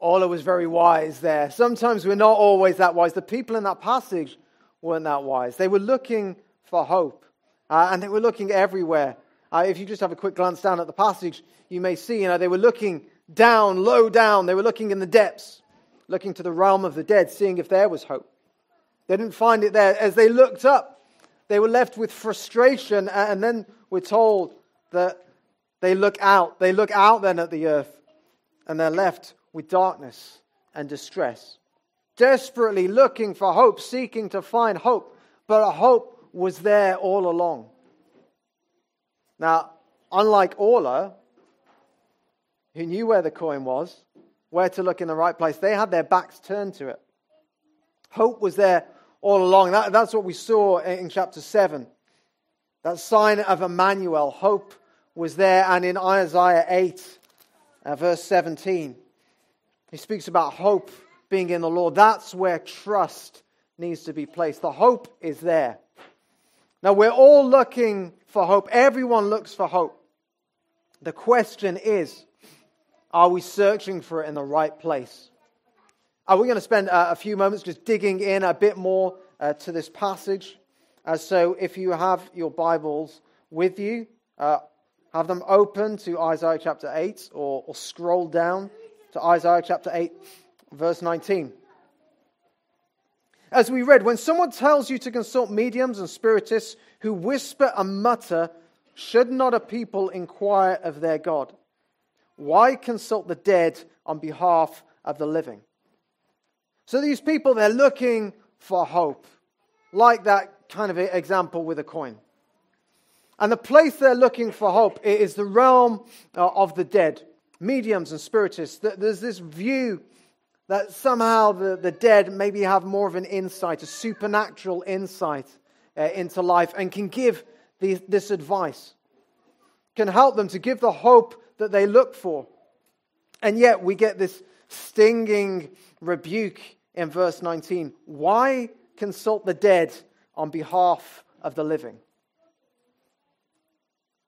Orla was very wise there. Sometimes we're not always that wise. The people in that passage weren't that wise. They were looking for hope, and they were looking everywhere. If you just have a quick glance down at the passage, you may see, they were looking down, low down. They were looking in the depths, looking to the realm of the dead, seeing if there was hope. They didn't find it there. As they looked up, they were left with frustration, and then we're told that they look out. They look out then at the earth, and they're left with darkness and distress, desperately looking for hope, seeking to find hope, but a hope was there all along. Now, unlike Orla, who knew where the coin was, where to look in the right place, they had their backs turned to it. Hope was there all along. That's what we saw in chapter 7. That sign of Emmanuel, hope was there. And in Isaiah 8, verse 17, he speaks about hope being in the Lord. That's where trust needs to be placed. The hope is there. Now, we're all looking for hope. Everyone looks for hope. The question is, are we searching for it in the right place? We're going to spend a few moments just digging in a bit more to this passage. So if you have your Bibles with you, have them open to Isaiah chapter 8 or scroll down to Isaiah chapter 8, verse 19. As we read, when someone tells you to consult mediums and spiritists who whisper and mutter, should not a people inquire of their God? Why consult the dead on behalf of the living? So these people, they're looking for hope, like that kind of example with a coin. And the place they're looking for hope is the realm of the dead, mediums and spiritists. There's this view that somehow the dead maybe have more of an insight, a supernatural insight into life, and can give this advice, can help them to give the hope that they look for. And yet we get this stinging rebuke in verse 19. Why consult the dead on behalf of the living?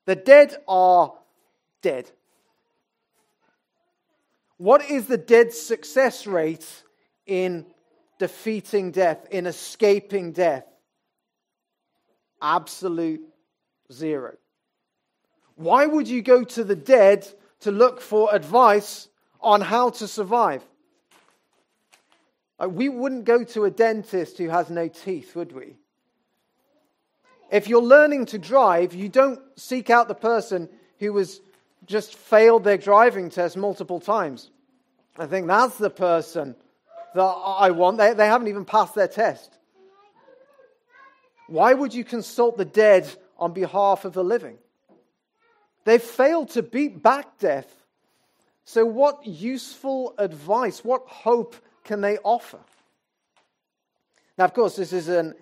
The dead are dead. What is the dead's success rate in defeating death, in escaping death? Absolute zero. Why would you go to the dead to look for advice on how to survive? We wouldn't go to a dentist who has no teeth, would we? If you're learning to drive, you don't seek out the person who has just failed their driving test multiple times. I think that's the person that I want. They haven't even passed their test. Why would you consult the dead on behalf of the living? They've failed to beat back death. So what useful advice, what hope can they offer? Now, of course, this is an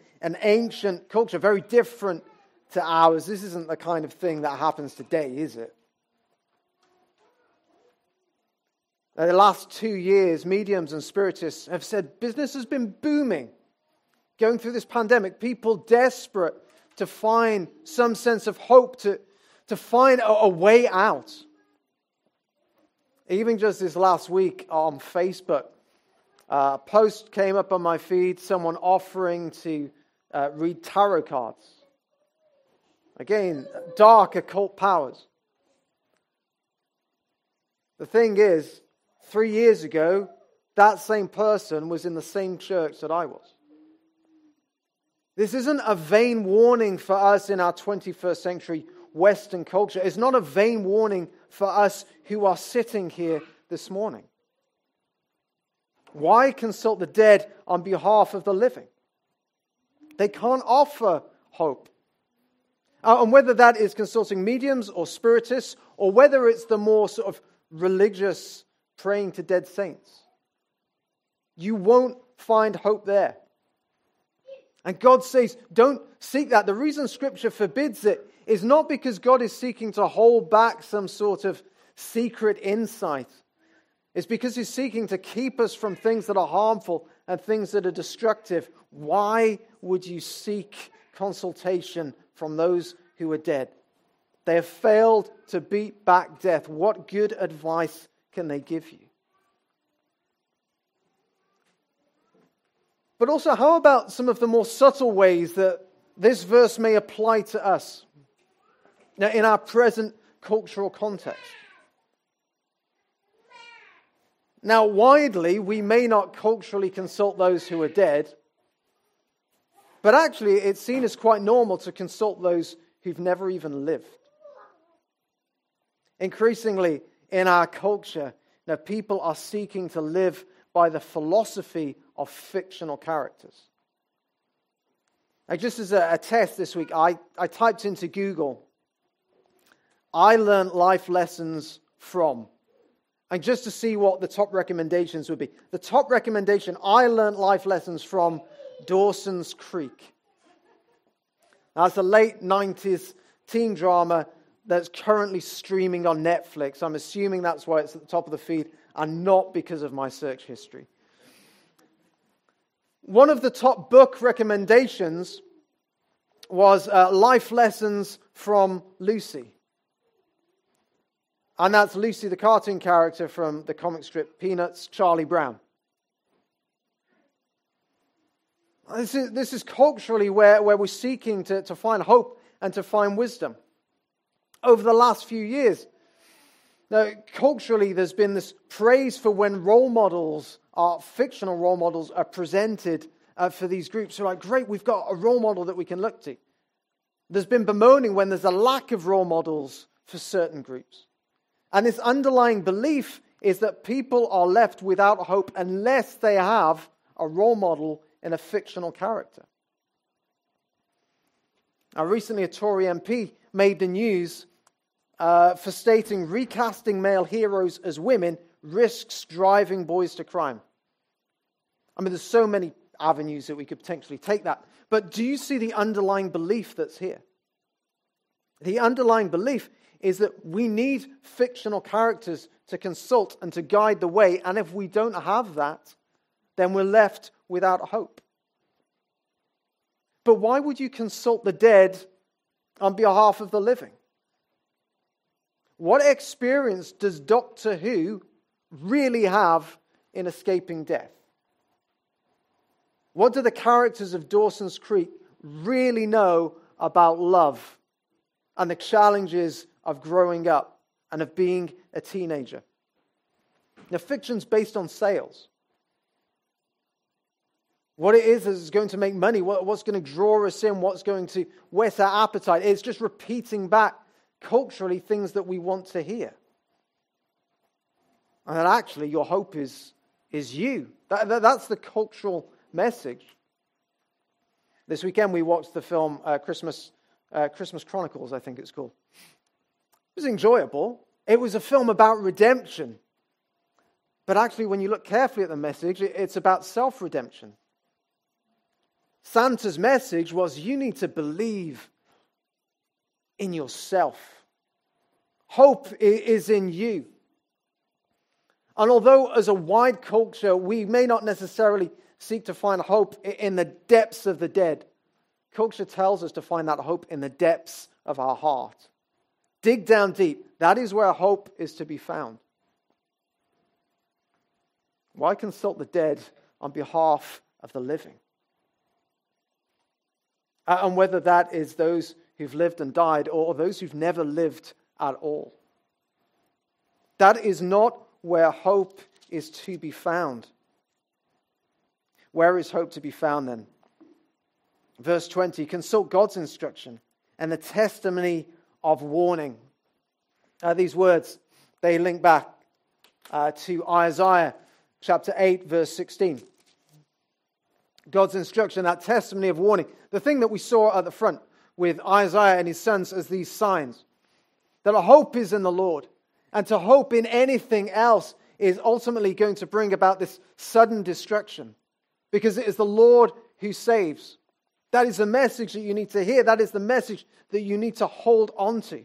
ancient culture, very different to ours. This isn't the kind of thing that happens today, is it? Now, the last 2 years, mediums and spiritists have said business has been booming. Going through this pandemic, people desperate to find some sense of hope, to find a way out. Even just this last week on Facebook, a post came up on my feed, someone offering to read tarot cards. Again, dark occult powers. The thing is, 3 years ago, that same person was in the same church that I was. This isn't a vain warning for us in our 21st century Western culture. It's not a vain warning for us who are sitting here this morning. Why consult the dead on behalf of the living? They can't offer hope. And whether that is consulting mediums or spiritists, or whether it's the more sort of religious praying to dead saints, you won't find hope there. And God says, don't seek that. The reason Scripture forbids it is not because God is seeking to hold back some sort of secret insight. It's because he's seeking to keep us from things that are harmful and things that are destructive. Why would you seek consultation from those who are dead? They have failed to beat back death. What good advice can they give you? But also, how about some of the more subtle ways that this verse may apply to us now in our present cultural context? Now, widely, we may not culturally consult those who are dead, but actually it's seen as quite normal to consult those who've never even lived. Increasingly, in our culture, now people are seeking to live by the philosophy of fictional characters. Now, just as a test this week, I typed into Google, I learned life lessons from, and just to see what the top recommendations would be. The top recommendation, I learned life lessons from Dawson's Creek. Now, it's a late 90s teen drama that's currently streaming on Netflix. I'm assuming that's why it's at the top of the feed and not because of my search history. One of the top book recommendations was Life Lessons from Lucy. And that's Lucy, the cartoon character from the comic strip Peanuts, Charlie Brown. This is culturally where we're seeking to find hope and to find wisdom. Over the last few years, now, culturally, there's been this praise for when role models, fictional role models, are presented for these groups. Who are like, great, we've got a role model that we can look to. There's been bemoaning when there's a lack of role models for certain groups. And this underlying belief is that people are left without hope unless they have a role model in a fictional character. Now, recently a Tory MP made the news for stating recasting male heroes as women risks driving boys to crime. I mean, there's so many avenues that we could potentially take that. But do you see the underlying belief that's here? The underlying belief is that we need fictional characters to consult and to guide the way, and if we don't have that, then we're left without hope. But why would you consult the dead on behalf of the living? What experience does Doctor Who really have in escaping death? What do the characters of Dawson's Creek really know about love and the challenges of growing up and of being a teenager? Now, fiction's based on sales. What it is going to make money, what's going to draw us in, what's going to whet our appetite. It's just repeating back culturally things that we want to hear. And that actually your hope is you. That's the cultural message. This weekend we watched the film Christmas Chronicles, I think it's called. It was enjoyable. It was a film about redemption. But actually, when you look carefully at the message, it's about self-redemption. Santa's message was you need to believe in yourself. Hope is in you. And although as a wide culture, we may not necessarily seek to find hope in the depths of the dead, culture tells us to find that hope in the depths of our heart. Dig down deep. That is where hope is to be found. Why consult the dead on behalf of the living? And whether that is those who've lived and died or those who've never lived at all. That is not where hope is to be found. Where is hope to be found then? Verse 20, consult God's instruction and the testimony of warning. These words, they link back to Isaiah chapter 8, verse 16. God's instruction, that testimony of warning. The thing that we saw at the front with Isaiah and his sons as these signs. That a hope is in the Lord. And to hope in anything else is ultimately going to bring about this sudden destruction. Because it is the Lord who saves. That is the message that you need to hear. That is the message that you need to hold on to.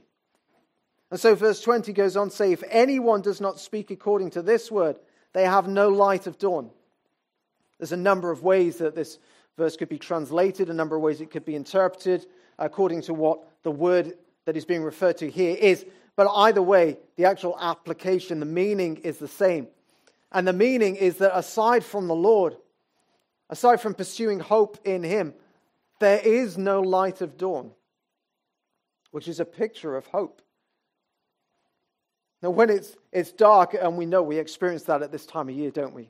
And so verse 20 goes on to say, if anyone does not speak according to this word, they have no light of dawn. There's a number of ways that this verse could be translated, a number of ways it could be interpreted, according to what the word that is being referred to here is. But either way, the actual application, the meaning is the same. And the meaning is that aside from the Lord, Aside from pursuing hope in him, there is no light of dawn, which is a picture of hope. Now, when it's dark, and we know we experience that at this time of year, don't we?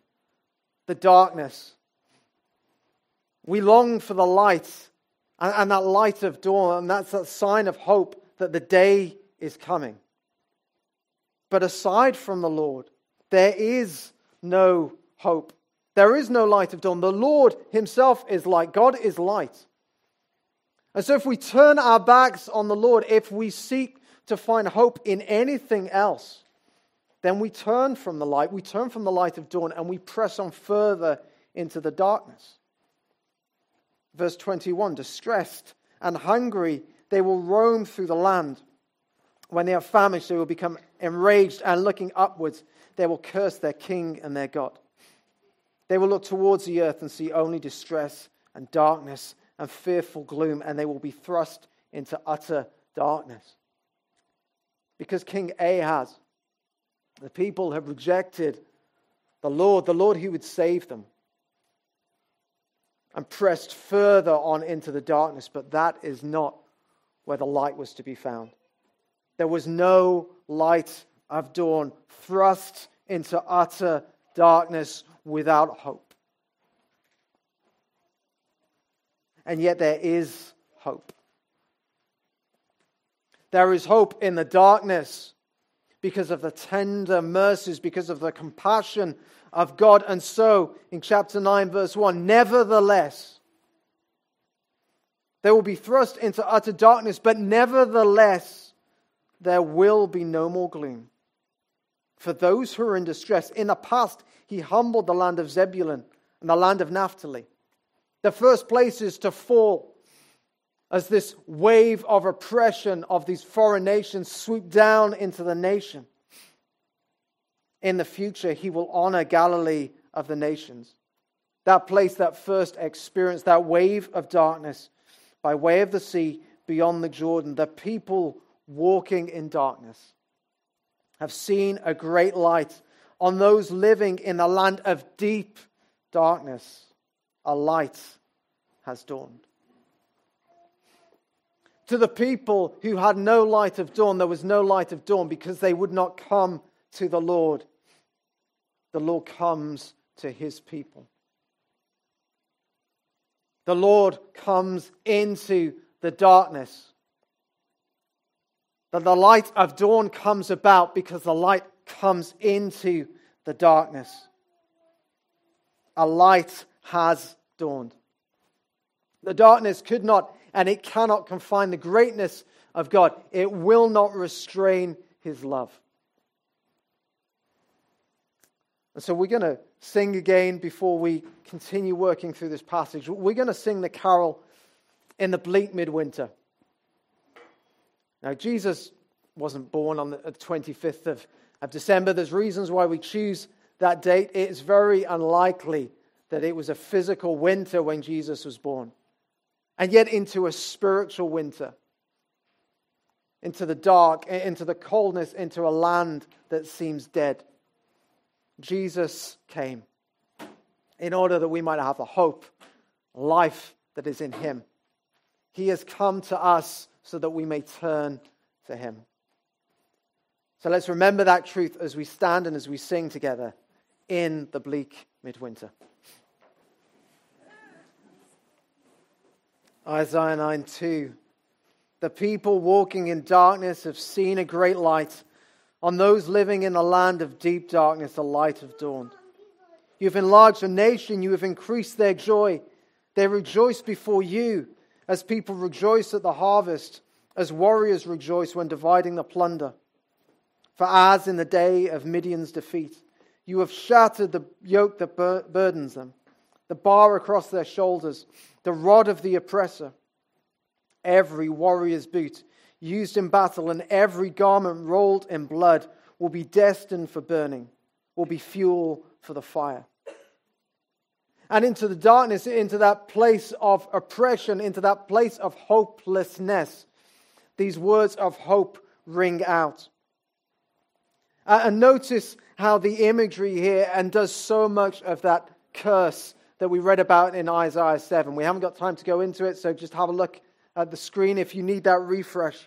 The darkness. We long for the light, and that light of dawn, and that's that sign of hope that the day is coming. But aside from the Lord, there is no hope. There is no light of dawn. The Lord himself is light. God is light. And so if we turn our backs on the Lord, if we seek to find hope in anything else, then we turn from the light. We turn from the light of dawn and we press on further into the darkness. Verse 21, distressed and hungry, they will roam through the land. When they are famished, they will become enraged and looking upwards, they will curse their king and their God. They will look towards the earth and see only distress and darkness and fearful gloom, and they will be thrust into utter darkness. Because King Ahaz, the people have rejected the Lord who would save them, and pressed further on into the darkness, but that is not where the light was to be found. There was no light of dawn, thrust into utter darkness without hope. And yet there is hope. There is hope in the darkness because of the tender mercies, because of the compassion of God. And so, in chapter 9, verse 1, nevertheless, they will be thrust into utter darkness, but nevertheless, there will be no more gloom. For those who are in distress, in the past, he humbled the land of Zebulun and the land of Naphtali, the first places to fall as this wave of oppression of these foreign nations swooped down into the nation. In the future, he will honor Galilee of the nations, that place that first experienced that wave of darkness by way of the sea beyond the Jordan. The people walking in darkness have seen a great light. On those living in a land of deep darkness, a light has dawned. To the people who had no light of dawn, there was no light of dawn because they would not come to the Lord. The Lord comes to his people. The Lord comes into the darkness. That the light of dawn comes about because the light comes into the darkness. A light has dawned. The darkness could not and it cannot confine the greatness of God. It will not restrain his love. And so we're going to sing again before we continue working through this passage. We're going to sing the carol In the Bleak Midwinter. Now, Jesus wasn't born on the 25th of December. There's reasons why we choose that date. It's very unlikely that it was a physical winter when Jesus was born, and yet into a spiritual winter, into the dark, into the coldness, into a land that seems dead. Jesus came in order that we might have the hope, life that is in him. He has come to us so that we may turn to him. So let's remember that truth as we stand and as we sing together in the bleak midwinter. Isaiah 9:2. The people walking in darkness have seen a great light. On those living in the land of deep darkness, the light has dawned. You have enlarged a nation, you have increased their joy. They rejoice before you, as people rejoice at the harvest, as warriors rejoice when dividing the plunder. For as in the day of Midian's defeat, you have shattered the yoke that burdens them, the bar across their shoulders, the rod of the oppressor. Every warrior's boot used in battle and every garment rolled in blood will be destined for burning, will be fuel for the fire. And into the darkness, into that place of oppression, into that place of hopelessness, these words of hope ring out. And notice how the imagery here undoes so much of that curse that we read about in Isaiah 7. We haven't got time to go into it, so just have a look at the screen if you need that refresh.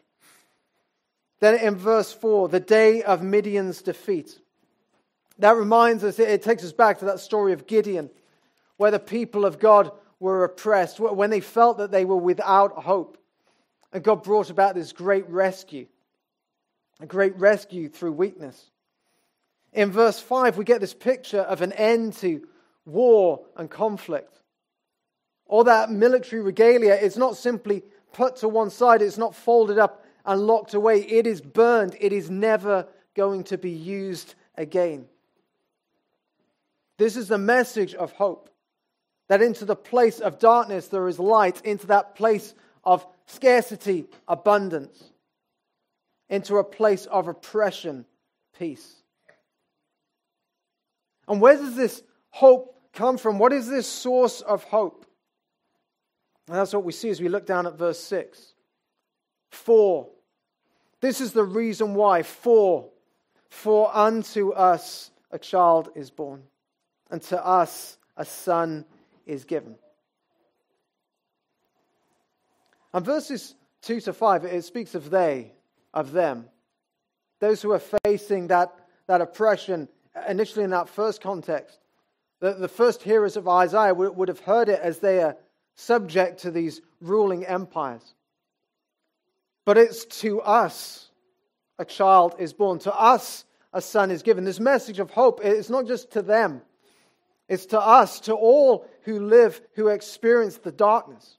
Then in verse 4, the day of Midian's defeat. That reminds us, it takes us back to that story of Gideon, where the people of God were oppressed, when they felt that they were without hope. And God brought about this great rescue, a great rescue through weakness. In verse 5, we get this picture of an end to war and conflict. All that military regalia is not simply put to one side, it's not folded up and locked away. It is burned. It is never going to be used again. This is the message of hope, that into the place of darkness there is light, into that place of scarcity, abundance, into a place of oppression, peace. And where does this hope come from? What is this source of hope? And that's what we see as we look down at verse 6. For. This is the reason why. For unto us a child is born, and to us a son is given. And verses 2 to 5, it speaks of they, of them. Those who are facing that oppression initially in that first context. The first hearers of Isaiah would have heard it as they are subject to these ruling empires. But it's to us a child is born. To us a son is given. This message of hope, it's not just to them. It's to us, to all who live, who experience the darkness.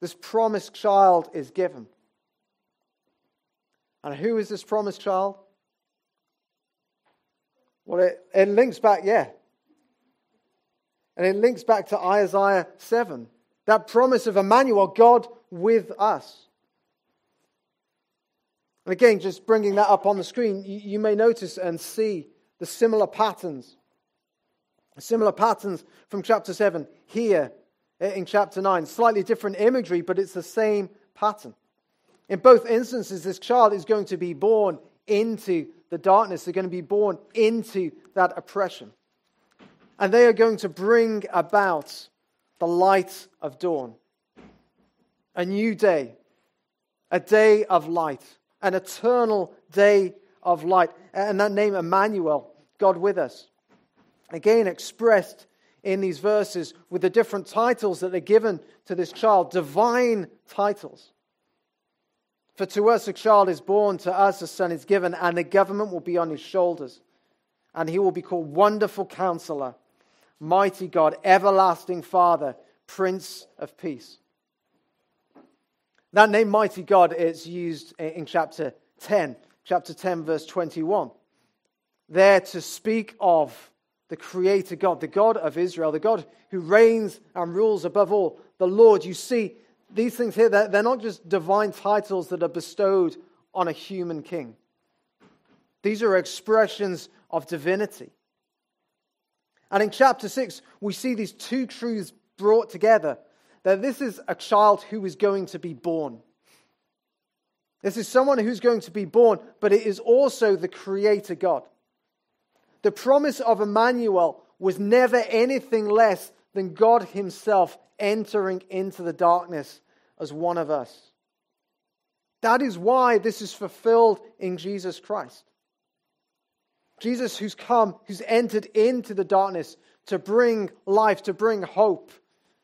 This promised child is given. And who is this promised child? Well, it links back, yeah. And it links back to Isaiah 7. That promise of Emmanuel, God with us. And again, just bringing that up on the screen, you may notice and see the similar patterns. Similar patterns from chapter 7 here in chapter 9. Slightly different imagery, but it's the same pattern. In both instances, this child is going to be born into the darkness. They're going to be born into that oppression. And they are going to bring about the light of dawn. A new day. A day of light. An eternal day of light. And that name, Emmanuel, God with us. Again, expressed in these verses with the different titles that are given to this child. Divine titles. For to us a child is born, to us a son is given, and the government will be on his shoulders. And he will be called Wonderful Counselor, Mighty God, Everlasting Father, Prince of Peace. That name, Mighty God, is used in chapter 10. Chapter 10, verse 21. There to speak of the Creator God, the God of Israel, the God who reigns and rules above all, the Lord. You see, these things here, they're not just divine titles that are bestowed on a human king. These are expressions of divinity. And in chapter 6, we see these two truths brought together. That this is a child who is going to be born. This is someone who's going to be born, but it is also the Creator God. The promise of Emmanuel was never anything less than God himself entering into the darkness as one of us. That is why this is fulfilled in Jesus Christ. Jesus who's come, who's entered into the darkness to bring life, to bring hope,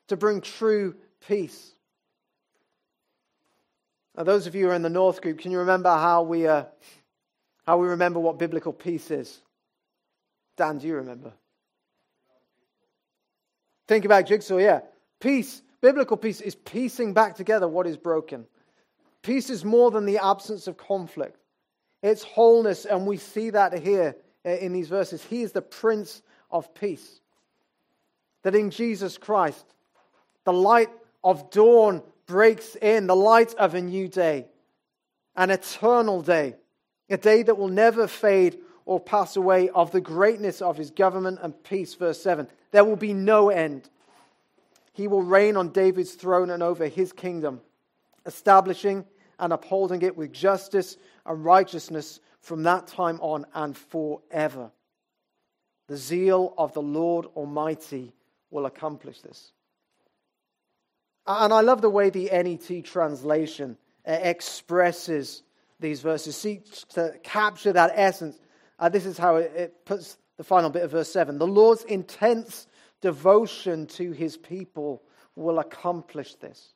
to bring true peace. Now, those of you who are in the North group, can you remember how we remember what biblical peace is? Dan, do you remember? Think about Jigsaw, yeah. Peace, biblical peace, is piecing back together what is broken. Peace is more than the absence of conflict. It's wholeness, and we see that here in these verses. He is the Prince of Peace. That in Jesus Christ, the light of dawn breaks in, the light of a new day, an eternal day, a day that will never fade or pass away, of the greatness of his government and peace, verse 7. There will be no end. He will reign on David's throne and over his kingdom, establishing and upholding it with justice and righteousness from that time on and forever. The zeal of the Lord Almighty will accomplish this. And I love the way the NET translation expresses these verses, seeks to capture that essence. This is how it puts the final bit of verse 7. The Lord's intense devotion to his people will accomplish this.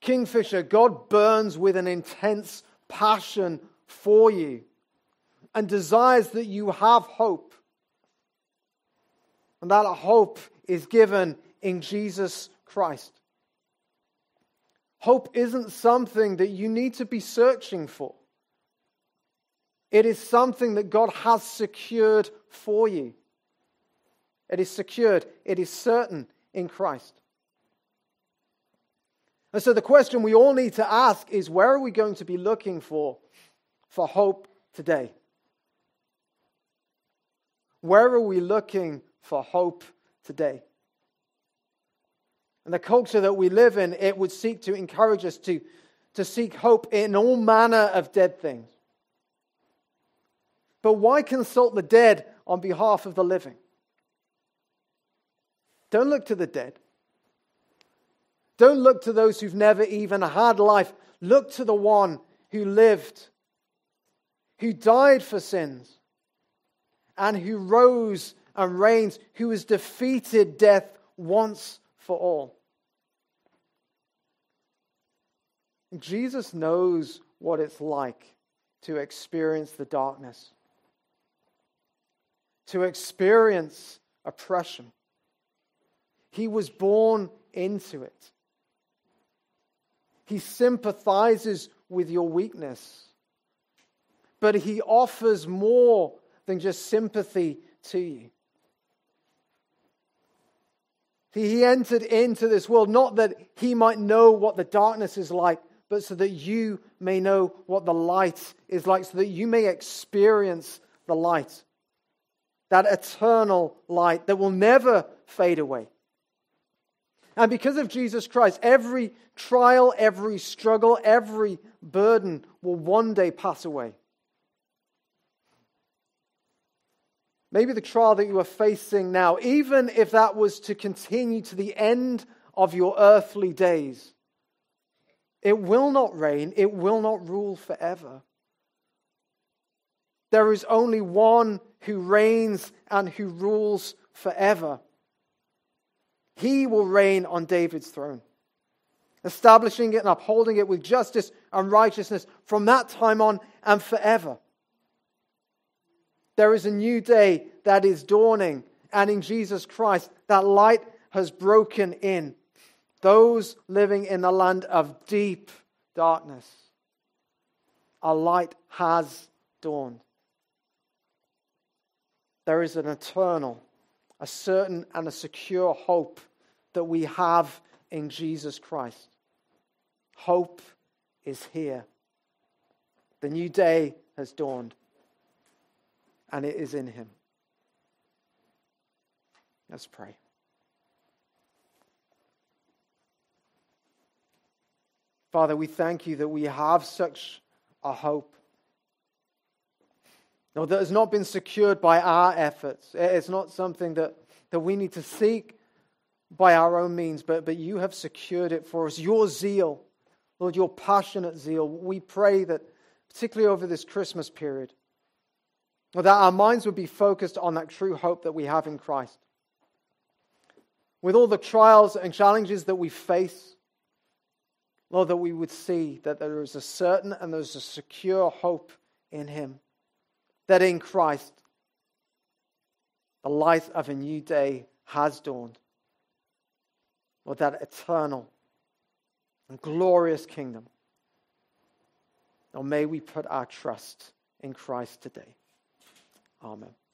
Kingfisher, God burns with an intense passion for you and desires that you have hope. And that hope is given in Jesus Christ. Hope isn't something that you need to be searching for. It is something that God has secured for you. It is secured, it is certain in Christ. And so the question we all need to ask is, where are we going to be looking for hope today? Where are we looking for hope today? And the culture that we live in, it would seek to encourage us to seek hope in all manner of dead things. But why consult the dead on behalf of the living? Don't look to the dead. Don't look to those who've never even had life. Look to the one who lived, who died for sins, and who rose and reigns, who has defeated death once for all. Jesus knows what it's like to experience the darkness, to experience oppression. He was born into it. He sympathizes with your weakness, but he offers more than just sympathy to you. He entered into this world not that he might know what the darkness is like, but so that you may know what the light is like, so that you may experience the light, that eternal light that will never fade away. And because of Jesus Christ, every trial, every struggle, every burden will one day pass away. Maybe the trial that you are facing now, even if that was to continue to the end of your earthly days, it will not reign, it will not rule forever. There is only one who reigns and who rules forever. He will reign on David's throne, establishing it and upholding it with justice and righteousness from that time on and forever. There is a new day that is dawning, and in Jesus Christ, that light has broken in. Those living in the land of deep darkness, a light has dawned. There is an eternal, a certain and a secure hope that we have in Jesus Christ. Hope is here. The new day has dawned. And it is in him. Let's pray. Father, we thank you that we have such a hope. No, that has not been secured by our efforts. It's not something that we need to seek by our own means, but you have secured it for us. Your zeal, Lord, your passionate zeal. We pray that, particularly over this Christmas period, that our minds would be focused on that true hope that we have in Christ. With all the trials and challenges that we face, Lord, that we would see that there is a certain and there's a secure hope in him. That in Christ, the light of a new day has dawned. Lord, that eternal and glorious kingdom. Now may we put our trust in Christ today. Amen.